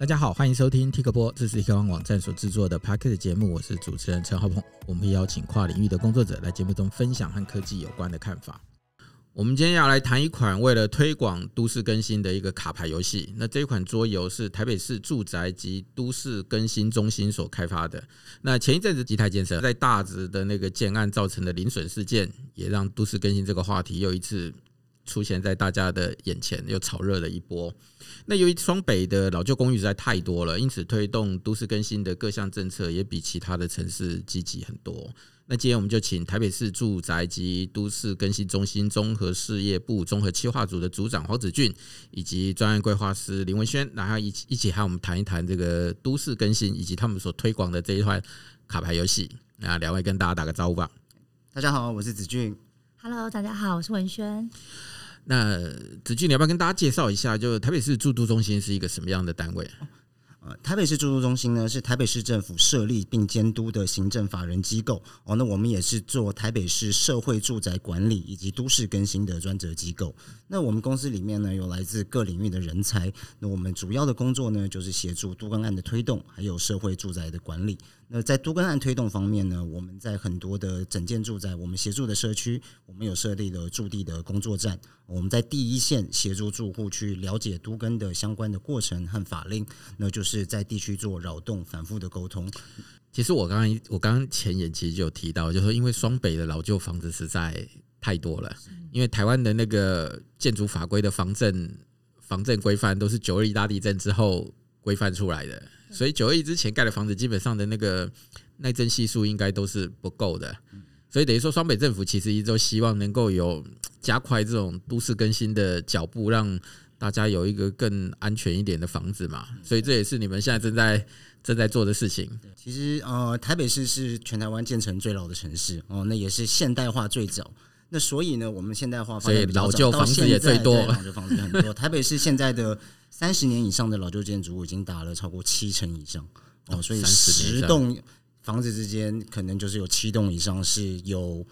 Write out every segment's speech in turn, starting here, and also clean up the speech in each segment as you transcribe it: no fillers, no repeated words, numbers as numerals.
大家好，欢迎收听 tikerbor， 这是 tikerbor 网站所制作的 Podcast 节目，我是主持人陈浩鹏。我们会邀请跨领域的工作者来节目中分享和科技有关的看法。我们今天要来谈一款为了推广都市更新的一个卡牌游戏。那这一款桌游是台北市住宅及都市更新中心所开发的。那前一阵子基泰建设在大直的那个建案造成的零损事件，也让都市更新这个话题又一次出现在大家的眼前，又炒热了一波。那由于双北的老旧公寓实在太多了，因此推动都市更新的各项政策也比其他的城市积极很多。那今天我们就请台北市住宅及都市更新中心综合事业部综合企划组的组长黄子俊，以及专案规划师林文轩，然后一起和我们谈一谈这个都市更新以及他们所推广的这一款卡牌游戏。那两位跟大家打个招呼吧。大家好，我是子俊。Hello， 大家好，我是文轩。那子俊，你要不要跟大家介绍一下，就台北市住都中心是一个什么样的单位？台北市住都中心呢，是台北市政府设立并监督的行政法人机构。那我们也是做台北市社会住宅管理以及都市更新的专责机构。那我们公司里面呢，有来自各领域的人才。那我们主要的工作呢，就是协助都更案的推动，还有社会住宅的管理。那在都更案推动方面呢，我们在很多的整建住宅，我们协助的社区，我们有设立了驻地的工作站，我们在第一线协助住户去了解都更的相关的过程和法令，那就是在地区做扰动反复的沟通。其实我刚刚前言其实就有提到，就是因为双北的老旧房子实在太多了，因为台湾的那个建筑法规的防震规范都是921大地震之后规范出来的，所以921之前盖的房子基本上的那个耐震系数应该都是不够的，所以等于说双北政府其实一直都希望能够有加快这种都市更新的脚步，让大家有一个更安全一点的房子嘛，所以这也是你们现在正在做的事情。其实台北市是全台湾建成最老的城市，那也是现代化最早。那所以呢，我们现代化发展比较早，所以老旧房子也最多，老旧房子很多。台北市现在的30年以上的老旧建筑物已经达了超过70%以上，所以10栋房子之间可能就是有7栋以上是有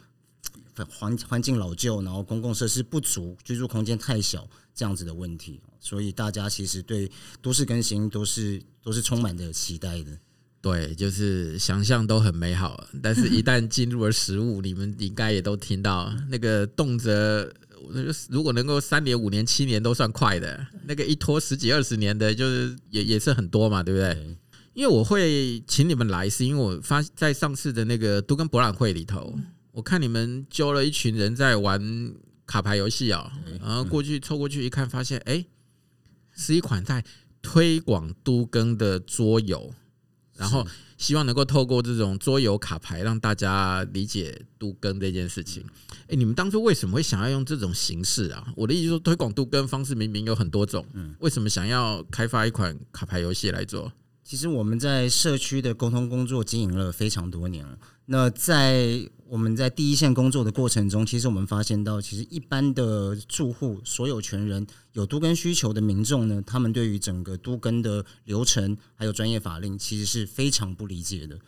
环境老旧，然后公共设施不足，居住空间太小这样子的问题。所以大家其实对都市更新都是充满着期待的。对，就是想象都很美好，但是一旦进入了实务，你们应该也都听到那个动辄如果能够3年5年7年都算快的，那个一拖10几20年的就是也是很多嘛，对不对？对，因为我会请你们来是因为我发在上次的那个都更博览会里头，我看你们揪了一群人在玩卡牌游戏哦，然后凑过去一看，发现是一款在推广都更的桌游，然后希望能够透过这种桌游卡牌让大家理解都更这件事情。你们当初为什么会想要用这种形式啊？我的意思说，推广都更方式明明有很多种，为什么想要开发一款卡牌游戏来做？其实我们在社区的沟通工作经营了非常多年了。那在我们在第一线工作的过程中，其实我们发现到，其实一般的住户所有权人有都更需求的民众呢，他们对于整个都更的流程还有专业法令其实是非常不理解的。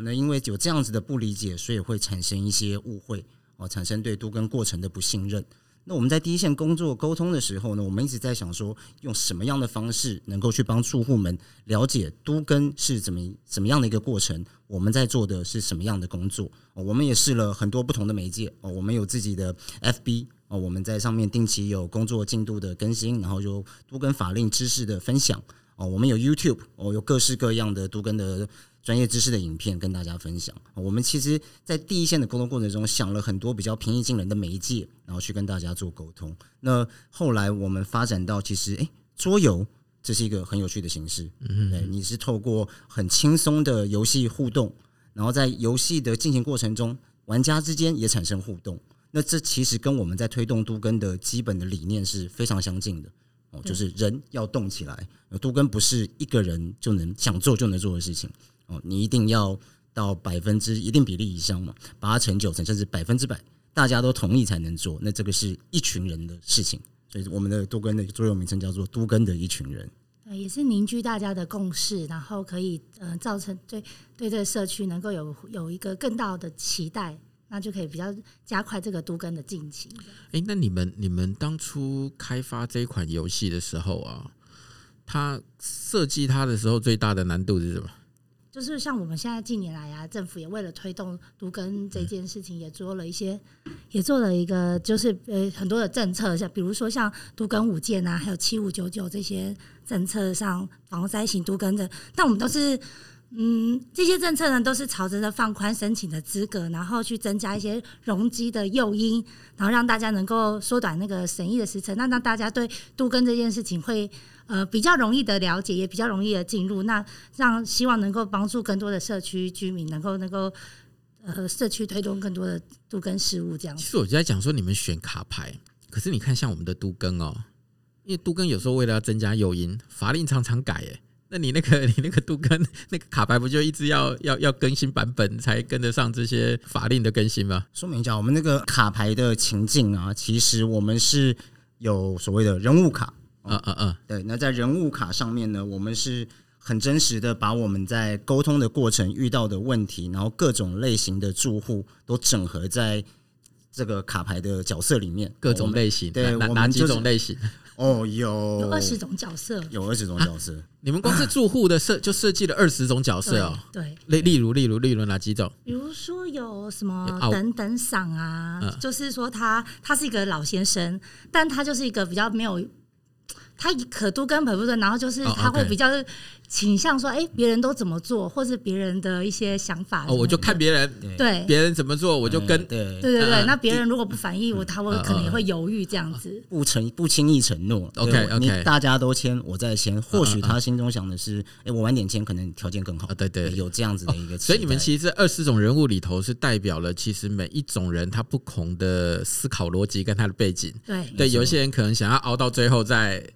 那因为有这样子的不理解，所以会产生一些误会，产生对都更过程的不信任。那我们在第一线工作沟通的时候呢，我们一直在想说，用什么样的方式能够去帮住户们了解都更是怎么样的一个过程，我们在做的是什么样的工作。我们也试了很多不同的媒介，我们有自己的 FB， 我们在上面定期有工作进度的更新，然后有都更法令知识的分享，我们有 YouTube， 有各式各样的都更的专业知识的影片跟大家分享。我们其实在第一线的沟通过程中想了很多比较平易近人的媒介，然后去跟大家做沟通。那后来我们发展到其实桌游这是一个很有趣的形式，对，你是透过很轻松的游戏互动，然后在游戏的进行过程中玩家之间也产生互动。那这其实跟我们在推动都更的基本的理念是非常相近的，就是人要动起来，都更不是一个人就能想做就能做的事情，你一定要到一定比例以上嘛，8成9成甚至100%，大家都同意才能做。那这个是一群人的事情，所以我们的都更的桌游名称叫做都更的一群人。对，也是凝聚大家的共识，然后可以造成对这个社区能够有一个更大的期待，那就可以比较加快这个都更的进行。那你们当初开发这一款游戏的时候啊，它设计它的时候最大的难度是什么？就是像我们现在近年来啊，政府也为了推动都更这件事情，也做了一个就是很多的政策，像比如说像都更5件啊，还有7599这些政策上防灾型都更的，但我们都是这些政策呢都是朝着放宽申请的资格，然后去增加一些容积的诱因，然后让大家能够缩短那个审议的时程，那让大家对都更这件事情会比较容易的了解，也比较容易的进入，那让希望能够帮助更多的社区居民能够社区推动更多的都更事务这样子。其实我就在讲说你们选卡牌，可是你看像我们的都更哦，因为都更有时候为了要增加诱因，法令常常改耶。那你那个都更那个卡牌不就一直要更新版本才跟得上这些法令的更新吗？说明一下我们那个卡牌的情境啊，其实我们是有所谓的人物卡。对，那在人物卡上面呢，我们是很真实的把我们在沟通的过程遇到的问题，然后各种类型的住户都整合在这个卡牌的角色里面。各种类型，对，哪几种类型？哦，有20种角色，有20种角色。你们光是住户的就设计了20种角色哦。对，例如哪几种？比如说有什么等等赏啊，就是说他是一个老先生，但他就是一个比较没有。他可都更可不更，然后就是他会比较倾向说，别人都怎么做，或是别人的一些想法。我就看别人，对别人怎么做，我就跟。对，那别人如果不反应，我可能也会犹豫这样子。不轻易承诺。OK， 你大家都签，我再签，或许他心中想的是，我晚点签，可能条件更好。对，有这样子的一个。所以你们其实20种人物里头是代表了，其实每一种人他不同的思考逻辑跟他的背景。对，有些人可能想要熬到最后再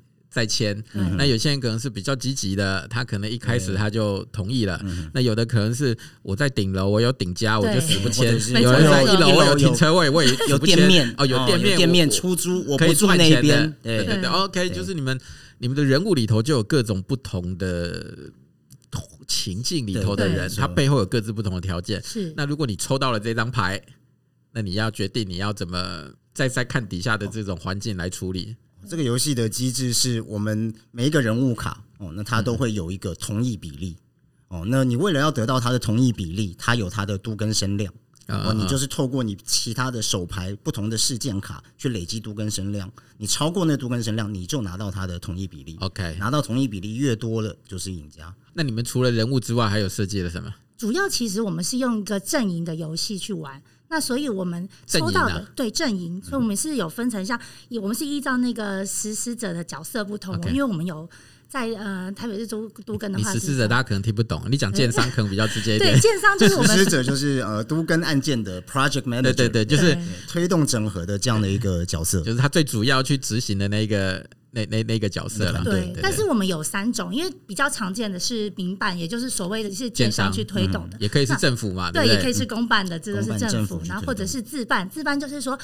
签，那有些人可能是比较积极的，他可能一开始他就同意了。那有的可能是我在顶楼，我有顶家，我就死不签。有人在1楼，我有停车位，我也有店面哦，有店面出租，我不住那边。对 ，OK， 就是你们的人物里头就有各种不同的情境里头的人，他背后有各自不同的条件。那如果你抽到了这张牌，那你要决定你要怎么再看底下的这种环境来处理。这个游戏的机制是我们每一个人物卡那它都会有一个同意比例那你为了要得到它的同意比例，它有它的都更声量你就是透过你其他的手牌不同的事件卡去累积都更声量，你超过那都更声量，你就拿到它的同意比例。OK， 拿到同意比例越多了就是赢家。那你们除了人物之外，还有设计了什么？主要其实我们是用一个阵营的游戏去玩。那所以我们抽到的对阵营，所以我们是有分成像，我们是依照那个实施者的角色不同，因为我们有在台北市都更的话，你实施者大家可能听不懂，你讲建商可能比较直接一点。对，建商就是我们实施者就是都更案件的 project manager， 对，就是推动整合的这样的一个角色，就是他最主要去执行的那个角色了。对，但是我们有3种，因为比较常见的是民办，也就是所谓的是建商去推动的，也可以是政府嘛，对，也可以是公办的，这都是政府，然后或者是自办。自办就是说，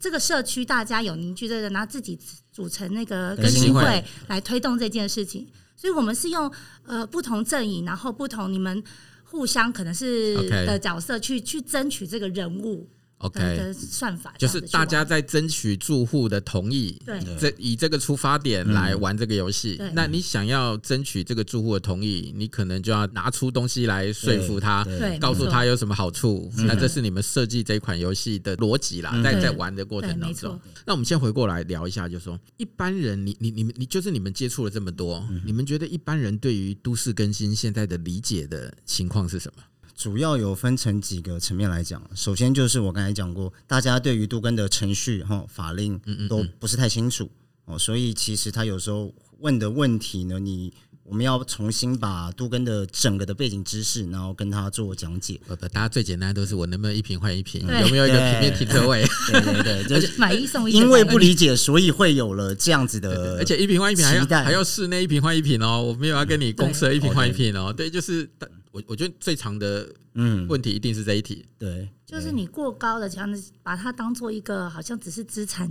这个社区大家有凝聚的人，然后自己组成那个更新会来推动这件事情。所以我们是用不同阵营，然后不同你们互相可能是的角色去争取这个人物。OK， 算法就是大家在争取住户的同意，以这个出发点来玩这个游戏。那你想要争取这个住户的同意，你可能就要拿出东西来说服他，告诉他有什么好处。那这是你们设计这款游戏的逻辑啦，在玩的过程当中。那我们先回过来聊一下，就是说一般人，你就是你们接触了这么多，你们觉得一般人对于都市更新现在的理解的情况是什么？主要有分成几个层面来讲，首先就是我刚才讲过，大家对于都更的程序、法令都不是太清楚所以其实他有时候问的问题呢，我们要重新把都更的整个的背景知识，然后跟他做讲解。大家最简单的都是我能不能一坪换一坪，有没有一个平面停车位？对，就是买一送一。因为不理解，所以会有了这样子的，而且一坪换一坪还要室内一坪换一坪我没有要跟你公设一坪换一坪对，就是我觉得最常的问题一定是这一题。对，就是你过高的，把它当做一个好像只是资产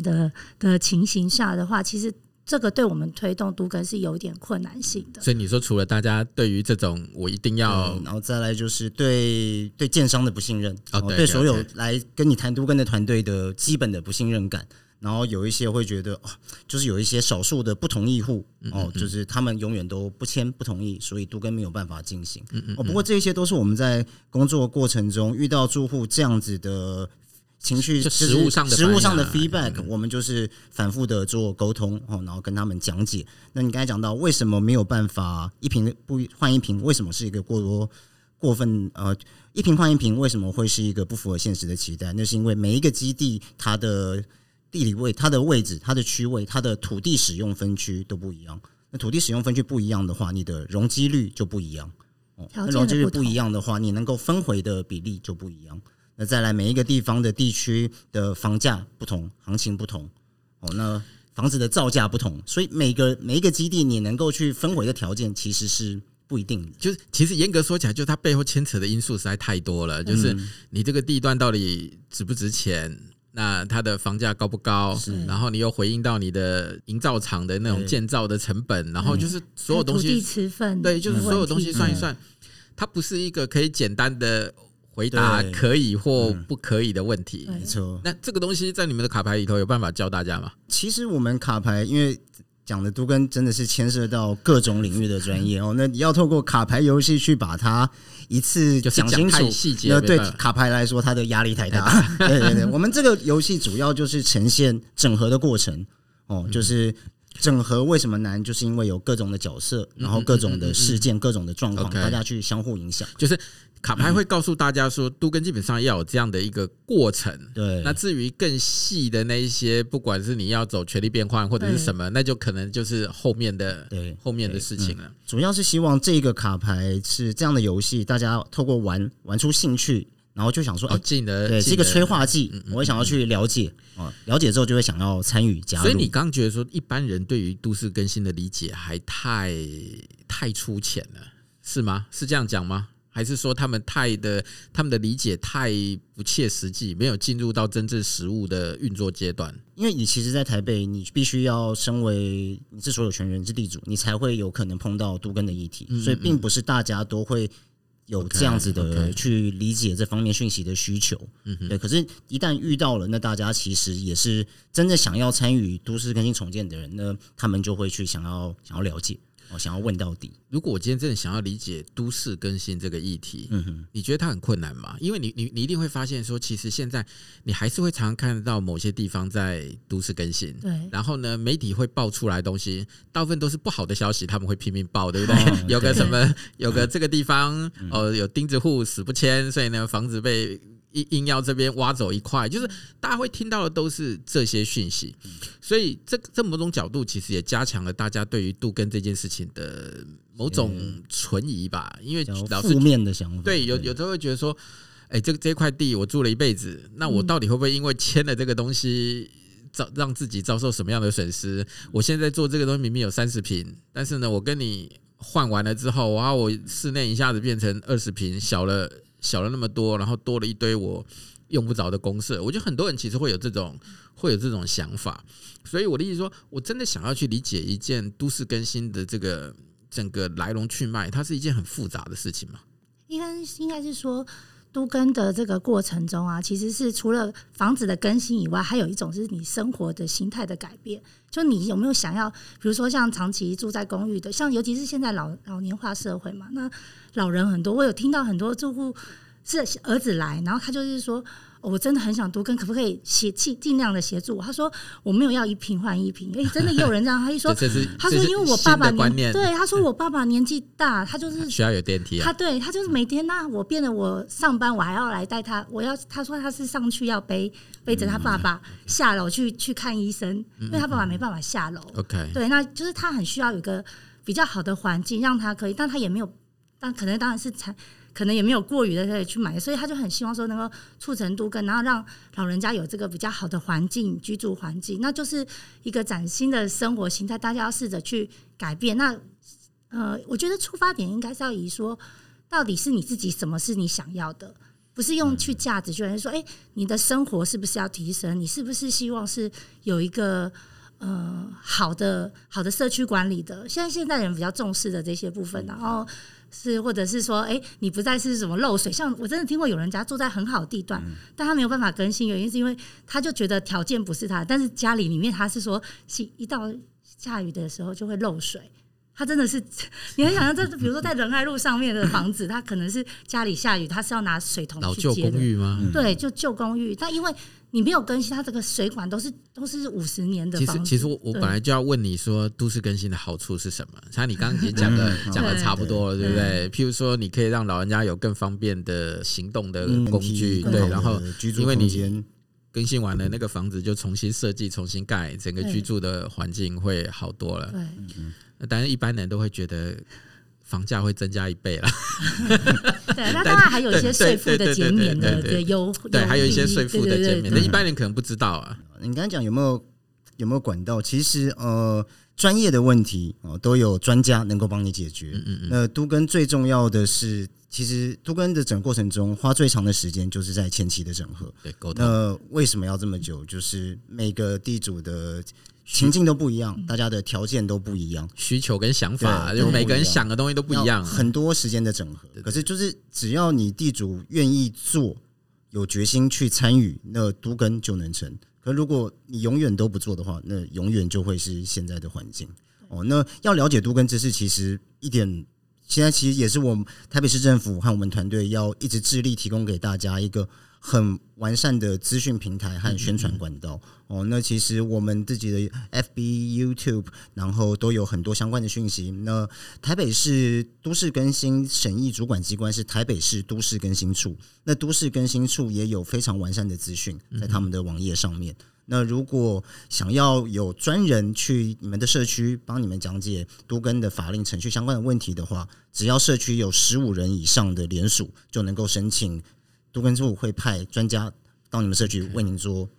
的情形下的话，其实这个对我们推动都更是有点困难性的。所以你说除了大家对于这种我一定要，然后再来就是对建商的不信任，对所有来跟你谈都更的团队的基本的不信任感。然后有一些会觉得、哦、就是有一些少数的不同意户、哦、就是他们永远都不签不同意，所以都更没有办法进行、哦、不过这些都是我们在工作过程中遇到住户这样子的情绪，实务上的feedback， 我们就是反复的做沟通，然后跟他们讲解。那你刚才讲到为什么没有办法一瓶不换一瓶，为什么是一个过分一瓶换一瓶，为什么会是一个不符合现实的期待？那是因为每一个基地它的地理位、它的位置、它的区位、它的土地使用分区都不一样。那土地使用分区不一样的话，你的容积率就不一样。那容积率不一样的话，你能够分回的比例就不一样。那再来每一个地方的地区的房价不同，行情不同、哦、那房子的造价不同，所以每一个基地你能够去分回的条件其实是不一定的，就是其实严格说起来，就是它背后牵扯的因素实在太多了，就是你这个地段到底值不值钱，那它的房价高不高，然后你又回应到你的营造厂的那种建造的成本，然后就是所有东西土地持份，对，就是所有东西算一算，它不是一个可以简单的回答可以或不可以的问题，没错。那这个东西在你们的卡牌里头有办法教大家吗？其实我们卡牌因为讲的都跟真的是牵涉到各种领域的专业、哦、那你要透过卡牌游戏去把它一次讲清楚，那对卡牌来说它的压力太大。对对对，我们这个游戏主要就是呈现整合的过程、哦、就是整合为什么难，就是因为有各种的角色，然后各种的事件、各种的状况、大家去相互影响，就是卡牌会告诉大家说，都更基本上要有这样的一个过程。对，那至于更细的那一些，不管是你要走权力变换或者是什么，那就可能就是后面的事情了。主要是希望这个卡牌是这样的游戏，大家透过玩出兴趣，然后就想说，哦，对，是一个催化剂，我也想要去了解，了解之后就会想要参与加入。所以你刚觉得说，一般人对于都市更新的理解还太粗浅了，是吗？是这样讲吗？还是说他们的理解太不切实际，没有进入到真正实务的运作阶段？因为你其实在台北，你必须要身为你是所有权人、是地主，你才会有可能碰到都更的议题，所以并不是大家都会有这样子的去理解这方面讯息的需求。对，可是一旦遇到了，那大家其实也是真正想要参与都市更新重建的人呢，他们就会去想要了解。我想要问到底，如果我今天真的想要理解都市更新这个议题，你觉得它很困难吗？因为你一定会发现说，其实现在你还是会常常看到某些地方在都市更新，对，然后呢，媒体会爆出来的东西，大部分都是不好的消息，他们会拼命爆，对不对？哦、有个这个地方、哦、有钉子户死不签，所以呢，房子被硬要这边挖走一块，就是大家会听到的都是这些讯息，所以这某种角度其实也加强了大家对于都更这件事情的某种存疑吧，因为老是负面的想法，对，有时候会觉得说，哎，这块地我住了一辈子，那我到底会不会因为签了这个东西让自己遭受什么样的损失？我现在做这个东西明明有30坪，但是呢，我跟你换完了之后，哇，我室内一下子变成20坪，小了那么多，然后多了一堆我用不着的公设。我觉得很多人其实会有这种想法，所以我的意思说，我真的想要去理解一件都市更新的这个整个来龙去脉，它是一件很复杂的事情嘛。应该是说，都更的这个过程中啊，其实是除了房子的更新以外，还有一种是你生活的形态的改变。就你有没有想要，比如说像长期住在公寓的，像尤其是现在老年化社会嘛，那老人很多，我有听到很多住户是儿子来，然后他就是说，我真的很想都更，可不可以尽量的协助我？他说我没有要一瓶换一瓶，真的也有人这样，他就说他说因为我爸爸年对他说我爸爸年纪大，他就是需要有电梯、啊、他对他就是每天那、啊、我变得我上班我还要来带他，我要他说他是上去要背着他爸爸下楼去看医生，因为他爸爸没办法下楼。OK， 对，那就是他很需要有个比较好的环境让他可以，但他也没有，但可能当然是可能也没有过于的可以去买，所以他就很希望说能够促成都更，然后让老人家有这个比较好的环境居住环境，那就是一个崭新的生活形态，大家要试着去改变。那我觉得出发点应该是要以说，到底是你自己什么是你想要的，不是用去价值去说，你的生活是不是要提升，你是不是希望是有一个好的社区管理的，像现在人比较重视的这些部分，然后是或者是说，你不再是什么漏水，像我真的听过有人家住在很好的地段，但他没有办法更新，原因是因为他就觉得条件不是他，但是家里里面他是说，一到下雨的时候就会漏水。他真的是，你很想象，比如说在仁爱路上面的房子，他可能是家里下雨，他是要拿水桶去接的。老旧公寓吗？对，就旧公寓。但因为你没有更新，它这个水管都是50年的房子。其实我本来就要问你说，都市更新的好处是什么？像你刚刚已经讲的差不多了，对不对？譬如说，你可以让老人家有更方便的行动的工具，对，然后居住空间。更新完了，那个房子就重新设计、重新盖，整个居住的环境会好多了。对，但是一般人都会觉得房价会增加1倍了。对，那当然还有一些税负的减免的优惠，对，还有一些税负的减免，那一般人可能不知道啊。你刚刚讲有没有管道？其实专业的问题都有专家能够帮你解决。那都更最重要的是，其实都更的整个过程中花最长的时间就是在前期的整合。对，沟通。那为什么要这么久？就是每个地主的情境都不一样，大家的条件都不一样，需求跟想法，就每个人想的东西都不一样，很多时间的整合。可是就是只要你地主愿意做，有决心去参与，那都更就能成。可如果你永远都不做的话，那永远就会是现在的环境。那要了解都更知识，其实一点。现在其实也是我们台北市政府和我们团队要一直致力提供给大家一个很完善的资讯平台和宣传管道。那其实我们自己的 FB、YouTube， 然后都有很多相关的讯息。那台北市都市更新审议主管机关是台北市都市更新处，那都市更新处也有非常完善的资讯在他们的网页上面。那如果想要有专人去你们的社区帮你们讲解都更的法令程序相关的问题的话，只要社区有15人以上的联署，就能够申请都更处会派专家到你们社区为您做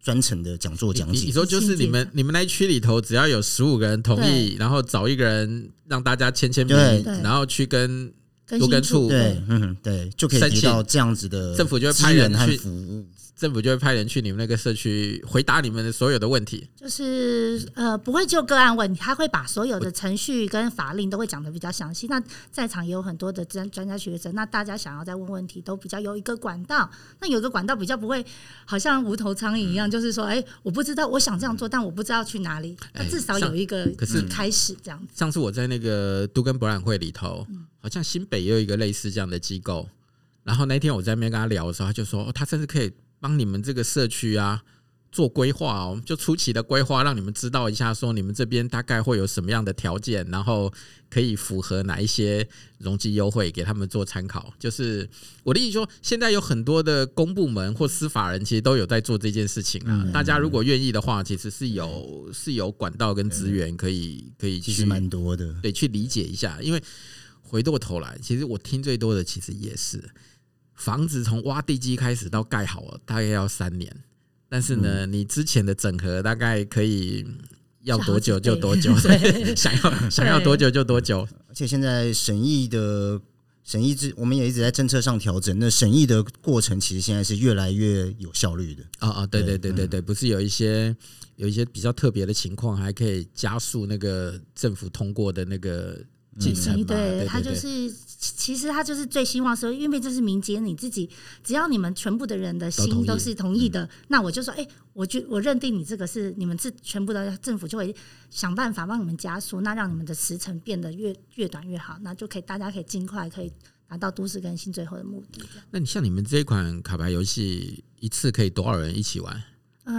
专程的讲座讲解。你说就是你们那一区里头，只要有15个人同意，然后找一个人让大家签名，然后去跟都更处对，就可以提到这样子的资源和服务。政府就会派人去你们那个社区回答你们的所有的问题，就是不会就个案问题，他会把所有的程序跟法令都会讲得比较详细。那在场也有很多的专家学者，那大家想要再问问题都比较有一个管道，那有一个管道比较不会好像无头苍蝇一样，就是说我不知道，我想这样做，但我不知道去哪里，那至少有一个开始这样子。上次我在那个都更博览会里头，好像新北也有一个类似这样的机构，然后那天我在那边跟他聊的时候，他就说他甚至可以帮你们这个社区做规划，就初期的规划，让你们知道一下说你们这边大概会有什么样的条件，然后可以符合哪一些容积优惠，给他们做参考。就是我的意思说，现在有很多的公部门或司法人其实都有在做这件事情啊。大家如果愿意的话，其实是有管道跟资源可以去，其实蛮多的，对，去理解一下。因为回过头来，其实我听最多的其实也是。房子从挖地基开始到盖好了大概要3年，但是呢，你之前的整合大概可以要多久就多久，想要多久就多久。而且现在审议我们也一直在政策上调整，那审议的过程其实现在是越来越有效率的。对，不是有一些比较特别的情况，还可以加速那个政府通过的那个。对，他就是，其实他就是最希望说，因为这是民间，你自己只要你们全部的人的心都是同意的，那我就说，我认定你这个是你们全部的政府就会想办法帮你们加速，那让你们的时程变得越短越好，那就可以大家可以尽快可以达到都市更新最后的目的。那你像你们这一款卡牌游戏，一次可以多少人一起玩？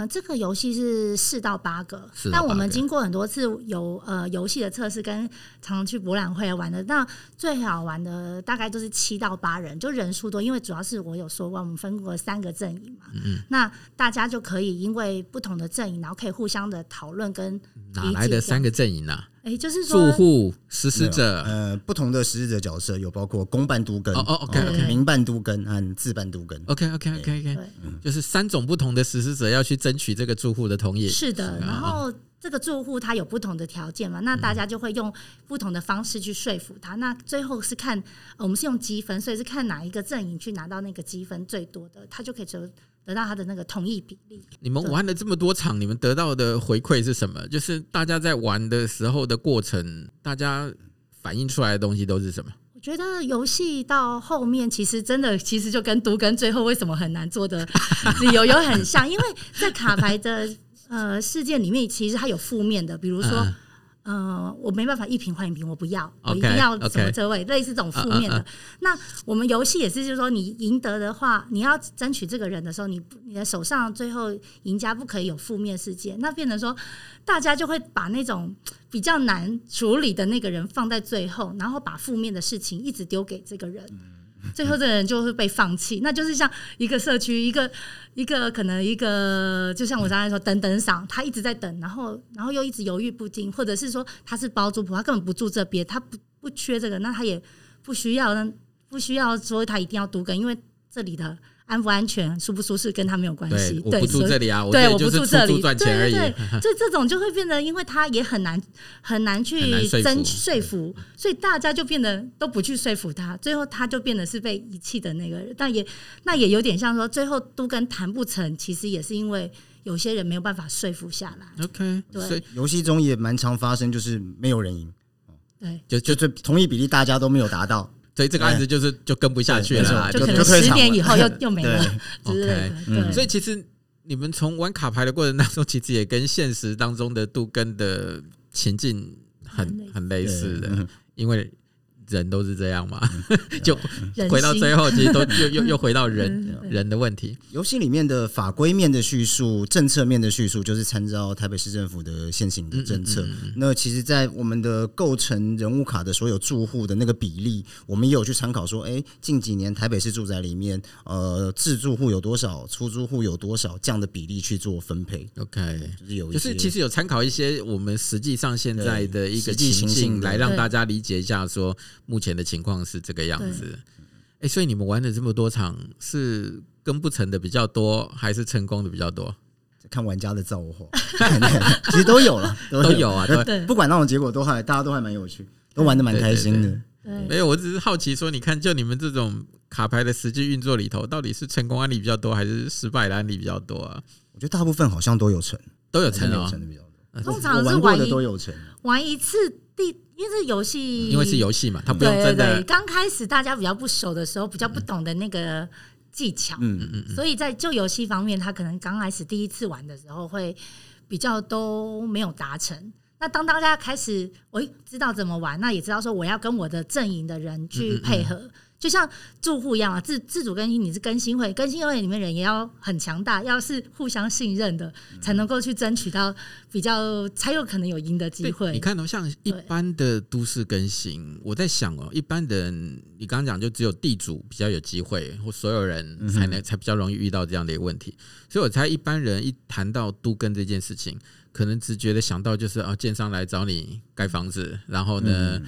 这个游戏是4到8个，那我们经过很多次游戏的测试跟常常去博览会玩的，那最好玩的大概就是7到8人，就人数多，因为主要是我有说过我们分过3个阵营嘛，那大家就可以因为不同的阵营，然后可以互相的讨论跟哪来的3个阵营啊？就是说住户、实施者，不同的实施者角色有包括公办都更、民办都更和自办都更。OK， 就是3种不同的实施者要去争取这个住户的同意。是的，然后这个住户他有不同的条件嘛，那大家就会用不同的方式去说服他。那最后是看我们是用积分，所以是看哪一个阵营去拿到那个积分最多的，他就可以得到他的那个同意比例。你们玩了这么多场，你们得到的回馈是什么？就是大家在玩的时候的过程，大家反映出来的东西都是什么？我觉得游戏到后面其实真的其实就跟读跟最后为什么很难做的理由有很像，因为在卡牌的事件里面，其实它有负面的，比如说我没办法一瓶换一瓶，我不要， okay, 我一定要什么这位， okay, 类似这种负面的。那我们游戏也是，就是说你赢得的话，你要争取这个人的时候，你的手上最后赢家不可以有负面事件，那变成说大家就会把那种比较难处理的那个人放在最后，然后把负面的事情一直丢给这个人。最后这个人就会被放弃，那就是像一个社区，一个可能一个，就像我刚才说，等赏，他一直在等，然后又一直犹豫不定，或者是说他是包租婆，他根本不住这边，他不缺这个，那他也不需要说他一定要独耕，因为这里的安不安全、舒不舒适跟他没有关系。对，我不住这里啊，对，我不住这里，赚钱而已。对对对，所以这种就会变得，因为他也很难去说服，所以大家就变得都不去说服他，最后他就变得是被遗弃的那个人。但那也有点像说，最后都跟谈不成，其实也是因为有些人没有办法说服下来。OK， 对，所以游戏中也蛮常发生，就是没有人赢，对，就同一比例大家都没有达到。所以这个案子就跟不下去了啦，就可能10年以后又没了之类的。Okay, 所以其实你们从玩卡牌的过程当中，其实也跟现实当中的杜根的情境很类似的，因为人都是这样嘛，就回到最后，其实都又回到人的问题。游戏里面的法规面的叙述、政策面的叙述，就是参照台北市政府的现行的政策。那其实，在我们的构成人物卡的所有住户的那个比例，我们也有去参考说，近几年台北市住宅里面，自住户有多少，出租户有多少，这样的比例去做分配。OK， 就是有一些，就是其实有参考一些我们实际上现在的一个情境，来让大家理解一下说。目前的情况是这个样子，所以你们玩了这么多场，是跟不成的比较多，还是成功的比较多？看玩家的造化，其实都有了，都有啊，不管那种结果，大家都还蛮有趣，都玩得蛮开心的。没有，我只是好奇说，你看，就你们这种卡牌的实际运作里头，到底是成功案例比较多，还是失败的案例比较多啊？我觉得大部分好像都有成啊，通常是玩的都有成，玩一次因为是游戏嘛，他不用真的。对，刚开始大家比较不熟的时候，比较不懂的那个技巧，所以在就游戏方面，他可能刚开始第一次玩的时候会比较都没有达成。那当大家开始知道怎么玩，那也知道说我要跟我的阵营的人去配合，就像住户一样啊，自主更新，你是更新会里面人也要很强大，要是互相信任的，才能够去争取到比较，才有可能有赢的机会。你看像一般的都市更新，我在想一般的人，你刚刚讲就只有地主比较有机会，或所有人才比较容易遇到这样的一个问题。所以我猜一般人一谈到都更这件事情，可能直觉的想到就是建商来找你盖房子，然后呢。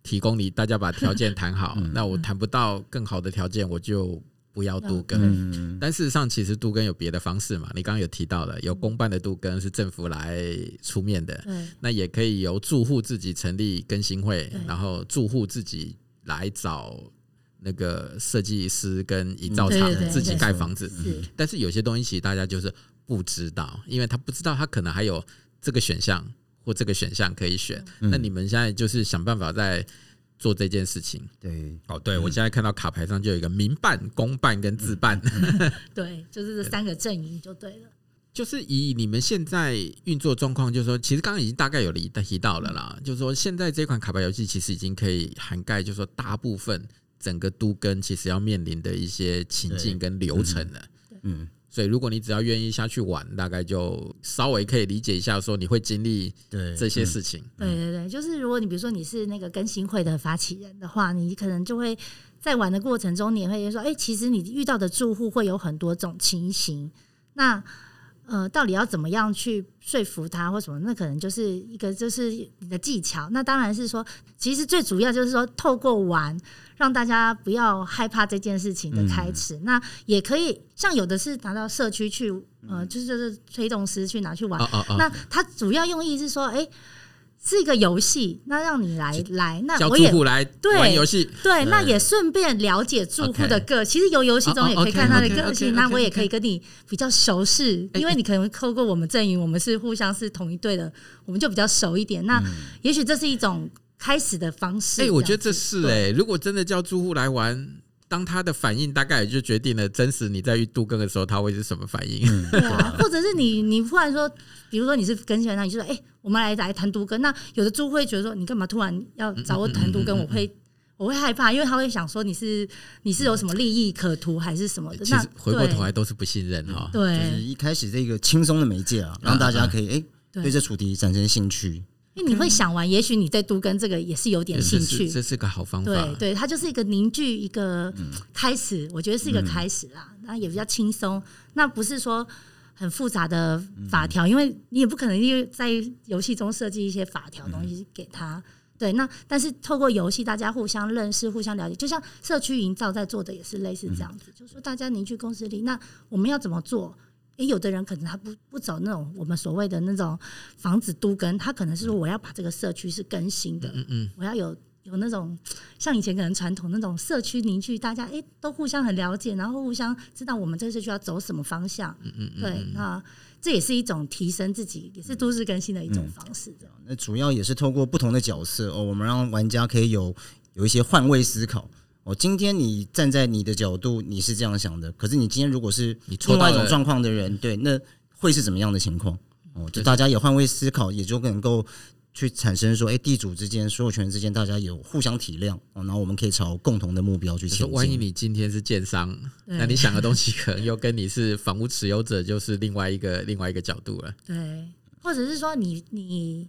提供你，大家把条件谈好，那我谈不到更好的条件，我就不要都更。但事实上，其实都更有别的方式嘛。你刚刚有提到的，有公办的都更是政府来出面的，那也可以由住户自己成立更新会，然后住户自己来找那个设计师跟营造厂自己盖房子。但是有些东西其实大家就是不知道，因为他不知道他可能还有这个选项。或这个选项可以选，那你们现在就是想办法在做这件事情。对，对我现在看到卡牌上就有一个民办、公办跟自办，对，就是这3个阵营就对了。就是以你们现在运作状况，就是说，其实刚刚已经大概有提到了啦，就是说现在这款卡牌游戏其实已经可以涵盖，就是说大部分整个都更其实要面临的一些情境跟流程了。所以如果你只要愿意下去玩，大概就稍微可以理解一下说你会经历这些事情。对，就是如果你比如说你是那个更新会的发起人的话，你可能就会在玩的过程中你也会说其实你遇到的住户会有很多种情形，那到底要怎么样去说服他或什么，那可能就是一个就是你的技巧。那当然是说，其实最主要就是说透过玩让大家不要害怕这件事情的开始。那也可以像有的是拿到社区去就是推动师去拿去玩，那他主要用意是说是一个游戏，那让你来，那我也叫住户来玩游戏，对，那也顺便了解住户的个，其实由游戏中也可以看他的个性，那我也可以跟你比较熟识，因为你可能透过我们阵营，我们是互相是同一队的，我们就比较熟一点，那也许这是一种开始的方式。我觉得这是如果真的叫住户来玩，当他的反应大概也就决定了真实你在度更的时候他会是什么反应，对啊，或者是你忽然说，比如说你是更新完，你就说我们来谈度更，那有的住户会觉得说你干嘛突然要找我谈度更，我会害怕，因为他会想说你是有什么利益可图还是什么的。其实回过头来都是不信任哈，对，就是一开始这个轻松的媒介啊，让大家可以对这主题产生兴趣。因为你会想玩，也许你对都更这个也是有点兴趣，这是个好方法。对对，它就是一个凝聚一个开始，我觉得是一个开始啦。那也比较轻松，那不是说很复杂的法条，因为你也不可能在游戏中设计一些法条东西给他。对，那但是透过游戏，大家互相认识、互相了解，就像社区营造在做的也是类似这样子，就是说大家凝聚公司力，那我们要怎么做？有的人可能他不走那种我们所谓的那种房子都更，他可能是说我要把这个社区是更新的，我要有那种像以前可能传统那种社区凝聚，大家都互相很了解，然后互相知道我们这个社区要走什么方向，对，那这也是一种提升自己，也是都市更新的一种方式。那主要也是透过不同的角色我们让玩家可以有一些换位思考。今天你站在你的角度，你是这样想的，可是你今天如果是另外一种状况的人，对，那会是怎么样的情况？就大家也换位思考，也就能够去产生说，地主之间、所有权之间，大家有互相体谅，然后我们可以朝共同的目标去前进。万一你今天是建商，那你想的东西可能又跟你是房屋持有者，就是另外一个角度了。对，或者是说你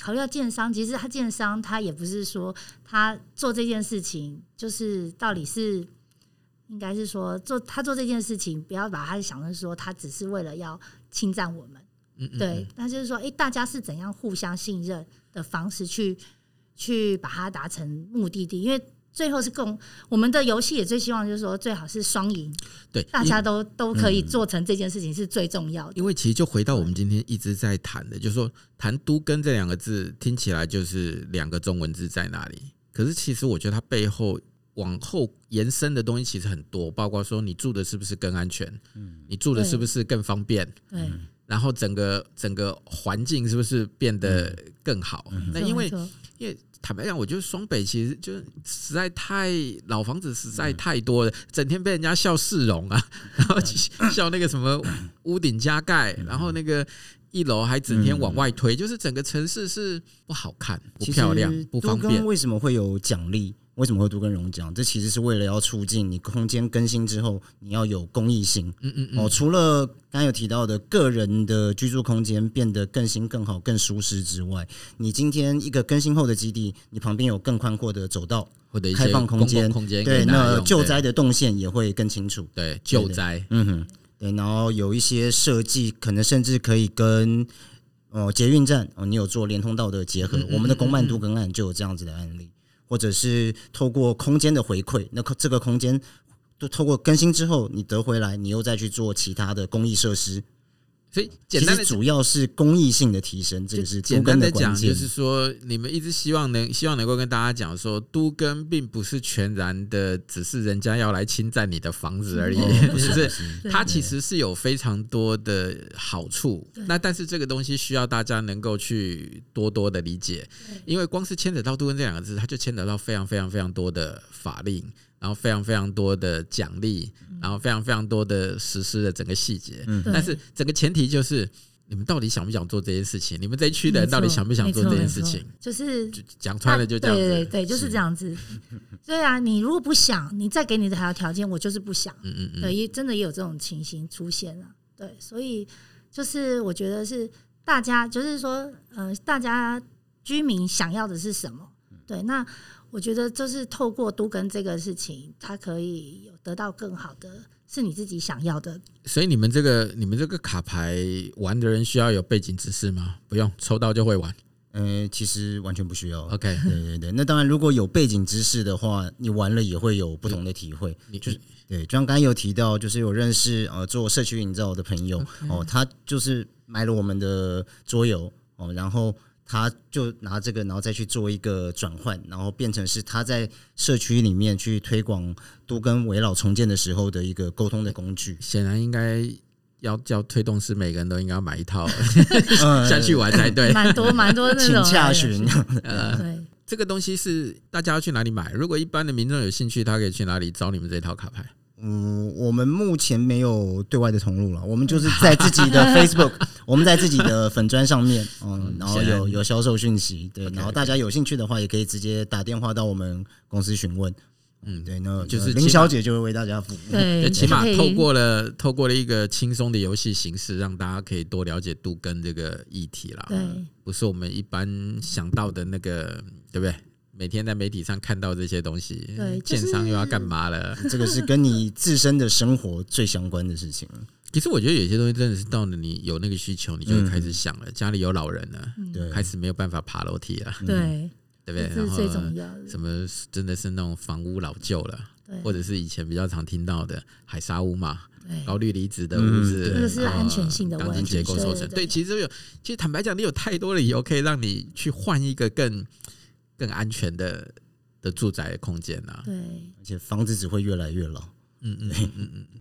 考虑到建商，其实他建商他也不是说他做这件事情，就是到底是应该是说他做这件事情，不要把他想成说他只是为了要侵占我们，对，那就是说大家是怎样互相信任的方式去把它达成目的地，因为最后是我们的游戏也最希望就是说最好是双赢，对，大家都可以做成这件事情是最重要的。因为其实就回到我们今天一直在谈的，就是说谈都更这两个字听起来就是两个中文字在那里，可是其实我觉得它背后往后延伸的东西其实很多，包括说你住的是不是更安全，你住的是不是更方便，对，然后整个环境是不是变得更好。那因为坦白讲，我觉得双北其实就实在太老房子实在太多了，整天被人家笑市容啊，然后笑那个什么屋顶加盖，然后那个一楼还整天往外推，就是整个城市是不好看、不漂亮、不方便。都更为什么会有奖励？为什么会都更容奖？这其实是为了要促进你空间更新之后，你要有公益性。除了刚才有提到的个人的居住空间变得更新、更好、更舒适之外，你今天一个更新后的基地，你旁边有更宽阔的走道或者一些开放空间，对，那救灾的动线也会更清楚。对，救灾，对，然后有一些设计，可能甚至可以跟捷运站你有做连通道的结合。我们的公办都更案就有这样子的案例。或者是透过空间的回馈，那这个空间都透过更新之后，你得回来，你又再去做其他的公益设施。所以简单的主要是公益性的提升，这个是都更的关键。简单的讲就是说，你们一直希望能够跟大家讲说，都更并不是全然的只是人家要来侵占你的房子而已，就是它其实是有非常多的好处。那但是这个东西需要大家能够去多多的理解，因为光是牵扯到都更这两个字，它就牵扯到非常非常非常多的法令。然后非常非常多的奖励，然后非常非常多的实施的整个细节，但是整个前提就是你们到底想不想做这件事情，你们这一区的人到底想不想做这件事情，就是讲穿了就这样子，对对对，就是这样子。对啊，你如果不想，你再给你的条件，我就是不想，对，真的也有这种情形出现了。对，所以就是我觉得是大家就是说大家居民想要的是什么，对，那我觉得就是透过都更这个事情，它可以有得到更好的，是你自己想要的。所以你们这个卡牌玩的人需要有背景知识吗？不用，抽到就会玩。其实完全不需要。OK， 对对对。那当然，如果有背景知识的话，你玩了也会有不同的体会。对，就像刚才有提到，就是有认识做社区营造的朋友，他就是买了我们的桌游，然后他就拿这个然后再去做一个转换，然后变成是他在社区里面去推广都跟危老重建的时候的一个沟通的工具。显然应该要推动是每个人都应该要买一套下去玩才对，蛮多那种请洽询对，这个东西是大家要去哪里买？如果一般的民众有兴趣，他可以去哪里找你们这套卡牌？我们目前没有对外的通路了，我们就是在自己的 Facebook， 我们在自己的粉专上面，然后有销售讯息，对， okay, 然后大家有兴趣的话，也可以直接打电话到我们公司询问。对，那就是林小姐就会为大家服务。对，起码透过了一个轻松的游戏形式，让大家可以多了解都更这个议题啦。对，不是我们一般想到的那个，对不对？每天在媒体上看到这些东西，对，建商又要干嘛了？这个是跟你自身的生活最相关的事情。其实我觉得有些东西真的是到了你有那个需求，你就开始想了。家里有老人了，开始没有办法爬楼梯了，对。对不对？这是最重要的。什么真的是那种房屋老旧了，或者是以前比较常听到的海砂屋嘛，高氯离子的屋子，这个是安全性的问题，钢筋结构受损。对，其实坦白讲，你有太多的理由可以让你去换一个更安全的住宅空间啊。对，而且房子只会越来越老。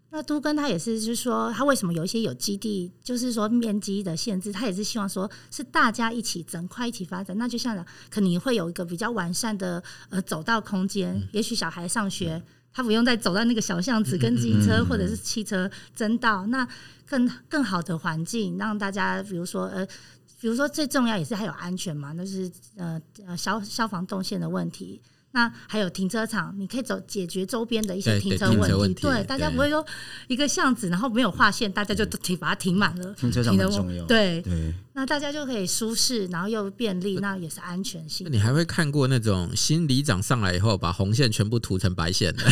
那都更他也是，就是说他为什么有一些有基地，就是说面积的限制，他也是希望说是大家一起整块一起发展。那就像可能会有一个比较完善的走道空间，也许小孩上学，他不用再走到那个小巷子跟机车或者是汽车争道，那更好的环境让大家，比如说最重要也是还有安全嘛，那就是消防动线的问题。那还有停车场，你可以解决周边的一些停车问题。对，大家不会说一个巷子然后没有划线，大家就把它停满了。停车场很重要。对，那大家就可以舒适，然后又便利，那也是安全性。你还会看过那种新里长上来以后，把红线全部涂成白线的？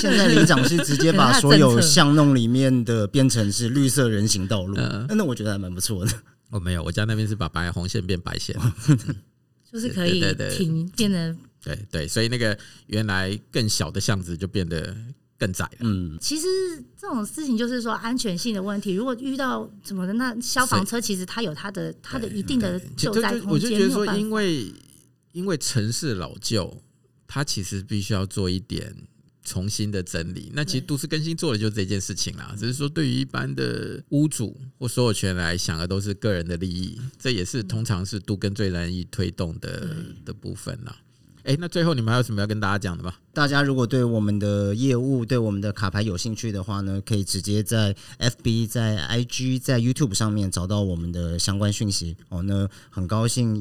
现在里长是直接把所有巷弄里面的变成是绿色人行道路，那我觉得还蛮不错的。我没有，我家那边是把白红线变白线。就是可以停，变得对，所以那个原来更小的巷子就变得更窄了。其实这种事情就是说安全性的问题，如果遇到什么的，那消防车其实它有它的一定的救灾空间。我就觉得说，因为城市老旧，它其实必须要做一点重新的整理。那其实都市更新做的就是这件事情啦，只是说对于一般的屋主或所有权人来想的都是个人的利益，这也是通常是都更最难以推动的部分啦。那最后你们还有什么要跟大家讲的吗？大家如果对我们的业务、对我们的卡牌有兴趣的话呢，可以直接在 FB、在 IG、在 YouTube 上面找到我们的相关讯息。那很高兴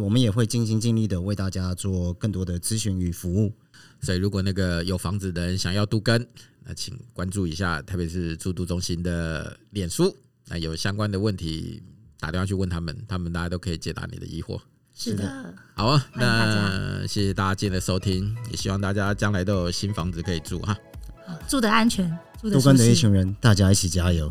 我们也会尽心尽力的为大家做更多的咨询与服务。所以如果那个有房子的人想要都更，那请关注一下台北市住都中心的脸书，那有相关的问题打电话去问他们大家都可以解答你的疑惑。是的，好啊，那谢谢大家今天的收听，也希望大家将来都有新房子可以住，住得安全，住得舒适，都更的一群人，大家一起加油。